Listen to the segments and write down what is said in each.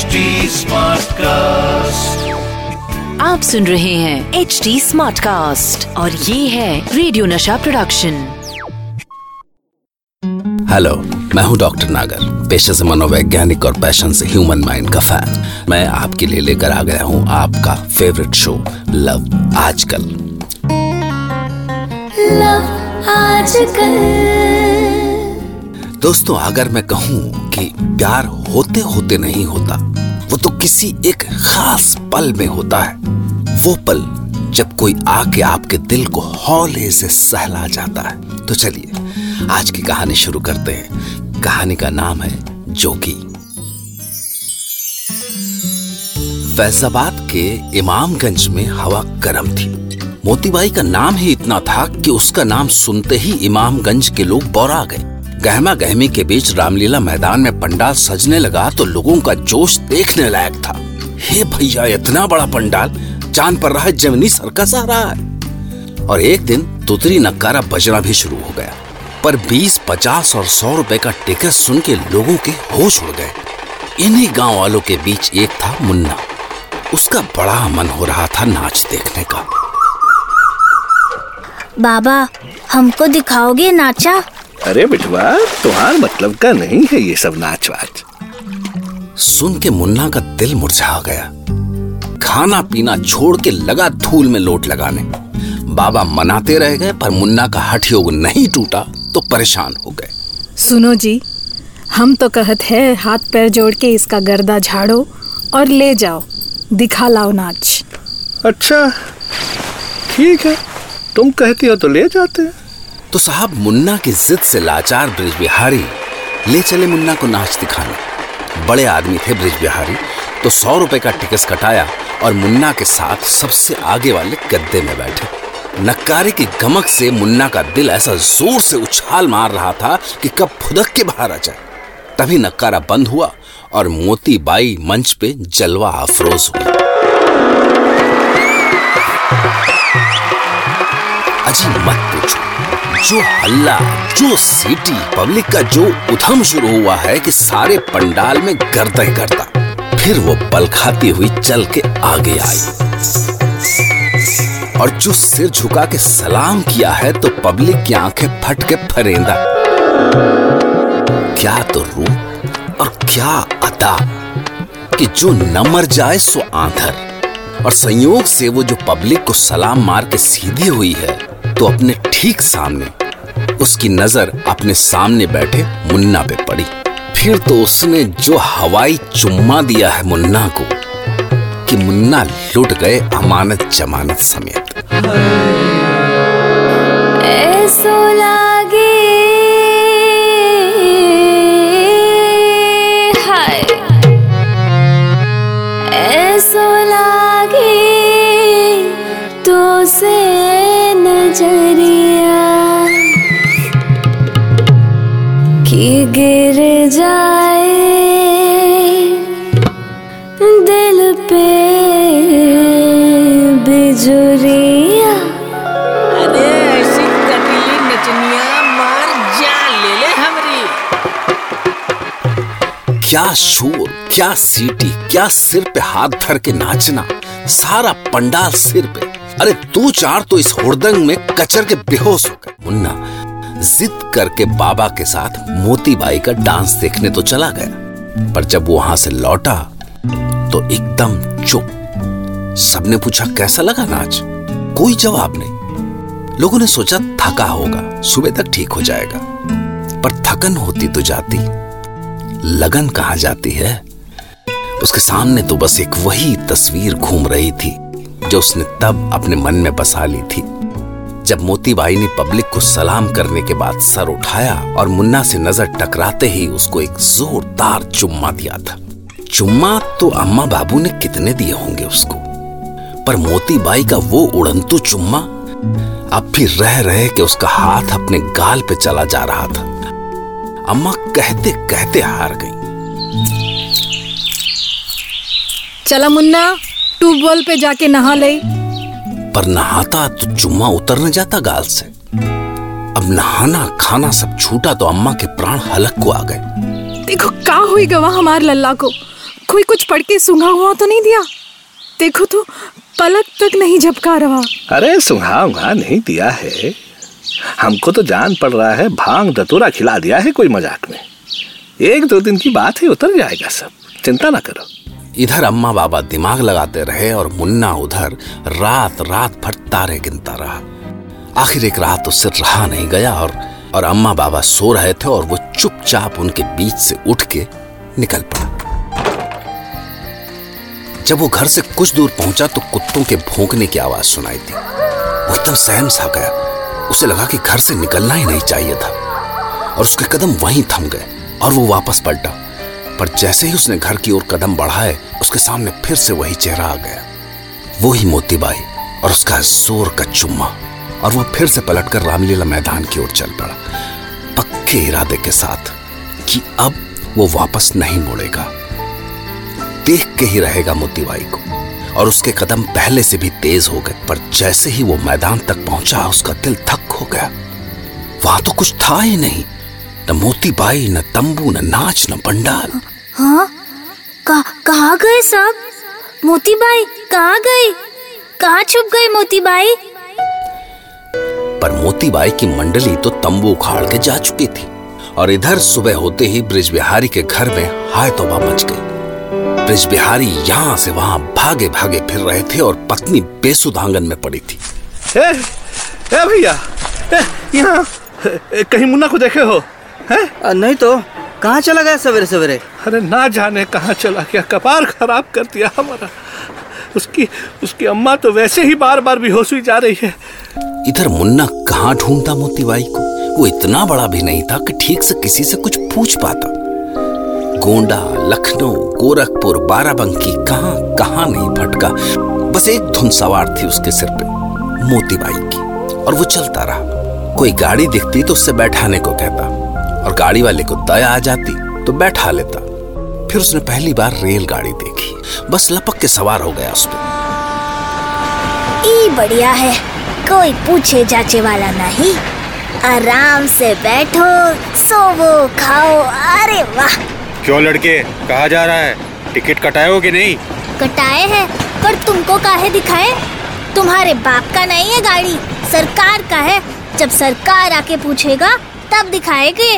HD smart cast. आप सुन रहे हैं HD स्मार्ट कास्ट और ये है रेडियो नशा प्रोडक्शन। हेलो, मैं हूँ डॉक्टर नागर, पेशे से मनोवैज्ञानिक और पैशन से ह्यूमन माइंड का फैन। मैं आपके लिए लेकर आ गया हूँ आपका favourite show love Aajkal. Love Aajkal. दोस्तों, अगर मैं कहूँ कि प्यार होते होते नहीं होता, वो तो किसी एक खास पल में होता है। वो पल जब कोई आके आपके दिल को हौले से सहला जाता है। तो चलिए आज की कहानी शुरू करते हैं। कहानी का नाम है जोगी। फैजाबाद के इमामगंज में हवा गर्म थी। मोतीबाई का नाम ही इतना था कि उसका नाम सुनते ही इमामगंज के लोग बौरा गए। गहमा गहमी के बीच रामलीला मैदान में पंडाल सजने लगा तो लोगों का जोश देखने लायक था। हे भैया, इतना बड़ा पंडाल, चांद पर रहा है, जमीनी सर्कस आ रहा है। और एक दिन तुतरी नकारा बजना भी शुरू हो गया, पर 20, 50 और 100 रुपए का टिकट सुन के लोगों के होश उड़ गए। इन्हीं गांव वालों के बीच एक था मुन्ना। उसका बड़ा मन हो रहा था नाच देखने का। बाबा, हमको दिखाओगे नाचा? अरे बिटवा, तुम्हार मतलब का नहीं है ये सब नाच वाच। सुन के मुन्ना का दिल मुरझा गया। खाना पीना छोड़ के लगा धूल में लोट लगाने। बाबा मनाते रह गए पर मुन्ना का हठयोग नहीं टूटा तो परेशान हो गए। सुनो जी, हम तो कहत है हाथ पैर जोड़ के इसका गर्दा झाड़ो और ले जाओ, दिखा लाओ नाच। अच्छा ठीक है, तुम कहती हो तो ले जाते। तो साहब मुन्ना की जिद से लाचार बृजबिहारी ले चले मुन्ना को नाच दिखाने। बड़े आदमी थे बृजबिहारी, तो 100 रुपए का टिकट कटाया और मुन्ना के साथ सबसे आगे वाले गद्दे में बैठे। नक्कारे की गमक से मुन्ना का दिल ऐसा जोर से उछाल मार रहा था कि कब फुदक के बाहर आ जाए। तभी नक्कारा बंद हुआ और मोतीबाई मंच पे जलवा अफरोज हुई। अजी मत पूछो, जो हल्ला, जो सीटी, पब्लिक का जो उधम शुरू हुआ है कि सारे पंडाल में गर्दा ही गर्दा। फिर वो पलखाती हुई चल के आगे आई और जो सिर झुका के सलाम किया है तो पब्लिक की आंखें फट के फरेंदा। क्या तो रूप और क्या अदा कि जो न मर जाए सो आंधर। और संयोग से वो जो पब्लिक को सलाम मार के सीधी हुई है तो अपने ठीक सामने उसकी नजर अपने सामने बैठे मुन्ना पे पड़ी। फिर तो उसने जो हवाई चुम्मा दिया है मुन्ना को कि मुन्ना लुट गए अमानत जमानत समेत। ऐसो लागे हाय, ऐसो लागे तो से नजरिया कि गिर जाए दिल पे बिजुरिया। अरे ऐसी कटीली नचनिया मार जान ले ले हमरी। क्या शोर, क्या सीटी, क्या सिर पे हाथ धर के नाचना, सारा पंडाल सिर पे। अरे 2-4 तो इस हुड़दंग में कचर के बेहोश हो गए। मुन्ना जिद करके बाबा के साथ मोतीबाई का डांस देखने तो चला गया, पर जब वो वहां से लौटा तो एकदम चुप। सबने पूछा कैसा लगा नाच, कोई जवाब नहीं। लोगों ने सोचा थका होगा, सुबह तक ठीक हो जाएगा। पर थकन होती तो जाती, लगन कहां जाती है। उसके सामने तो बस एक वही तस्वीर घूम रही थी जो उसने तब अपने मन में बसा ली थी जब मोतीबाई ने पब्लिक को सलाम करने के बाद सर उठाया और मुन्ना से नजर टकराते ही उसको एक जोरदार चुम्मा दिया था। चुम्मा तो अम्मा बाबू ने कितने दिए होंगे उसको, पर मोतीबाई का वो उड़ंतू चुम्मा अब भी रह के उसका हाथ अपने गाल पे चला जा रहा था। अम्मा कहते कहते हार गई। चला मुन्ना, ट्यूबवेल पे जाके नहा ले। पर नहाता तो चुम्मा उतर न जाता गाल से। अब नहाना खाना सब छूटा तो अम्मा के प्राण हलक को आ गए। देखो का हुई गवा हमारे लल्ला को, कोई कुछ पढ़ के सूंघा हुआ तो नहीं दिया? देखो तो पलक तक नहीं झपका रहा। अरे सूंघा उंघा नहीं दिया है, हमको तो जान पड़ रहा है भांग धतूरा खिला दिया है कोई मजाक में। एक दो दिन की बात है, उतर जाएगा सब, चिंता ना करो। इधर अम्मा बाबा दिमाग लगाते रहे और मुन्ना उधर रात रात भर तारे गिनता रहा। आखिर एक रात उससे रहा नहीं गया और अम्मा बाबा सो रहे थे और वो चुपचाप उनके बीच से उठ के निकल पड़ा। जब वो घर से कुछ दूर पहुंचा तो कुत्तों के भौंकने की आवाज सुनाई थी। वो एकदम सहम सा गया, उसे लगा कि घर से निकलना ही नहीं चाहिए था और उसके कदम वहीं थम गए और वो वापस पलटा। पर जैसे ही उसने घर की ओर कदम बढ़ाए उसके सामने फिर से वही चेहरा आ गया, वो ही मोतीबाई और उसका जोर का चुम्मा। और वो फिर से पलटकर रामलीला मैदान की ओर चल पड़ा, पक्के इरादे के साथ कि अब वो वापस नहीं मुड़ेगा। देख के ही रहेगा मोतीबाई को। और उसके कदम पहले से भी तेज हो गए, पर जैसे ही वो मैदान तक पहुंचा उसका दिल थक हो गया। वहां तो कुछ था ही नहीं, न मोतीबाई, न तंबू, न नाच, न पंडाल। हाँ, कहाँ गए सब? मोतीबाई कहाँ गए? कहाँ छुप गए मोतीबाई? पर मोतीबाई की मंडली तो तंबू उखाड़ के जा चुकी थी। और इधर सुबह होते ही बृजबिहारी के घर में हाय तौबा मच गई। बृजबिहारी यहाँ से वहाँ भागे भागे फिर रहे थे और पत्नी बेसुध आंगन में पड़ी थी। ए भैया, यहाँ कहीं मुन्ना को देखे हो? है नहीं तो कहाँ चला गया सवेरे सवेरे? अरे ना जाने कहाँ चला गया, कपार खराब कर दिया हमारा। उसकी अम्मा तो वैसे ही बार बार बेहोश हुई जा रही है। इधर मुन्ना कहाँ ढूंढता मोतीबाई को? वो इतना बड़ा भी नहीं था कि ठीक से किसी से कुछ पूछ पाता। गोंडा, लखनऊ, गोरखपुर, बाराबंकी, कहाँ कहाँ नहीं भटका। बस एक धुन सवार थी उसके सिर पे, मोतीबाई की। और वो चलता रहा। कोई गाड़ी दिखती तो उससे बैठाने को कहता और गाड़ी वाले को दया आ जाती तो बैठा लेता। फिर उसने पहली बार रेलगाड़ी देखी, बस लपक के सवार हो गया उस पर। ई बढ़िया है, कोई पूछे जाचे वाला नहीं, आराम से बैठो, सोवो, खाओ। अरे वाह! क्यों लड़के, कहाँ जा रहा है? टिकट कटाए हो कि नहीं? कटाए हैं, पर तुमको काहे दिखाए? तुम्हारे बाप का नहीं है गाड़ी, सरकार का है। जब सरकार आके पूछेगा तब दिखाएगी।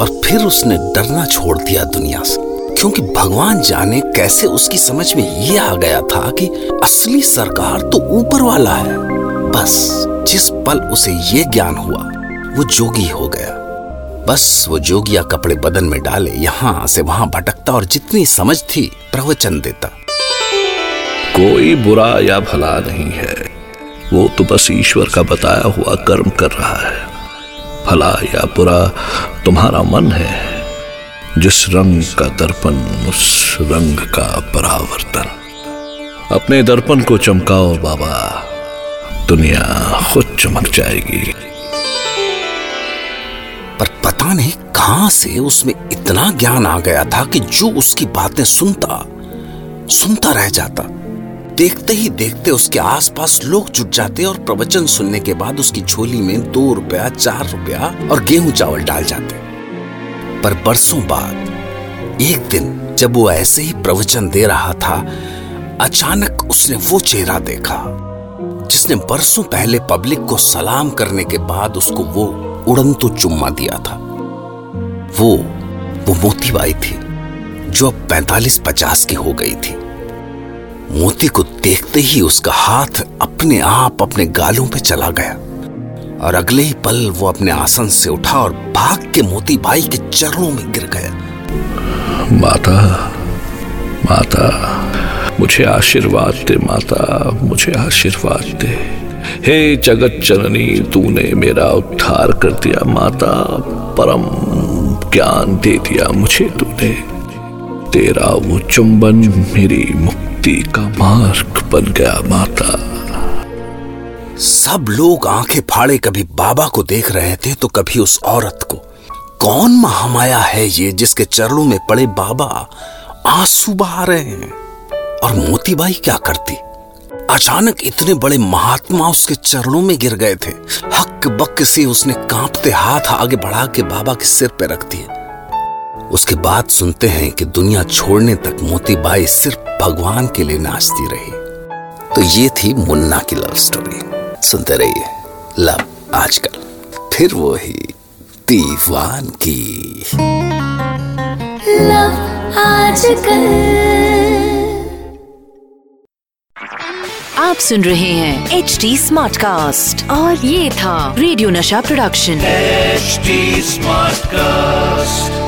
और फिर उसने डरना छोड़ दिया दुनिया से, क्योंकि भगवान जाने कैसे उसकी समझ में ये आ गया था कि असली सरकार तो ऊपर वाला है। बस जिस पल उसे ये ज्ञान हुआ वो जोगी हो गया। बस वो जोगिया कपड़े बदन में डाले यहाँ से वहां भटकता और जितनी समझ थी प्रवचन देता। कोई बुरा या भला नहीं है, वो तो बस ईश्वर का बताया हुआ कर्म कर रहा है। भला या बुरा तुम्हारा मन है, जिस रंग का दर्पण उस रंग का परावर्तन। अपने दर्पण को चमकाओ बाबा, दुनिया खुद चमक जाएगी। पर पता नहीं कहां से उसमें इतना ज्ञान आ गया था कि जो उसकी बातें सुनता सुनता रह जाता। देखते ही देखते उसके आसपास लोग जुट जाते और प्रवचन सुनने के बाद उसकी झोली में 2 रुपया, 4 रुपया और गेहूं चावल डाल जाते। पर बरसों बाद एक दिन जब वो ऐसे ही प्रवचन दे रहा था, अचानक उसने वो चेहरा देखा जिसने बरसों पहले पब्लिक को सलाम करने के बाद उसको वो उड़नतो चुम्मा दिया था। वो मोतीबाई थी, जो अब 45-50 की हो गई थी। मोती को देखते ही उसका हाथ अपने आप अपने गालों पे चला गया और अगले ही पल वो अपने आसन से उठा और भाग के मोतीबाई के चरणों में गिर गया। माता, माता, मुझे आशीर्वाद दे, माता मुझे आशीर्वाद दे। हे जगत जननी, तूने मेरा उद्धार कर दिया माता, परम ज्ञान दे दिया मुझे तूने। तेरा वो चुंबन मेरी मुक्ति का मार्ग बन गया माता। सब लोग आंखें फाड़े कभी बाबा को देख रहे थे तो कभी उस औरत को। कौन महामाया है ये जिसके चरणों में पड़े बाबा आंसू बहा रहे हैं? और मोतीबाई क्या करती? अचानक इतने बड़े महात्मा उसके चरणों में गिर गए थे। हक बक से उसने कांपते हाथ आगे बढ़ा के बाबा के सिर पे रख दिए। उसके बाद सुनते हैं कि दुनिया छोड़ने तक मोतीबाई सिर्फ भगवान के लिए नाचती रही। तो ये थी मुन्ना की लव स्टोरी। सुनते रहिए लव आजकल, फिर वो ही दीवान की लव आजकल। आप सुन रहे हैं HD स्मार्ट कास्ट और ये था radio Nasha production HD smart cast.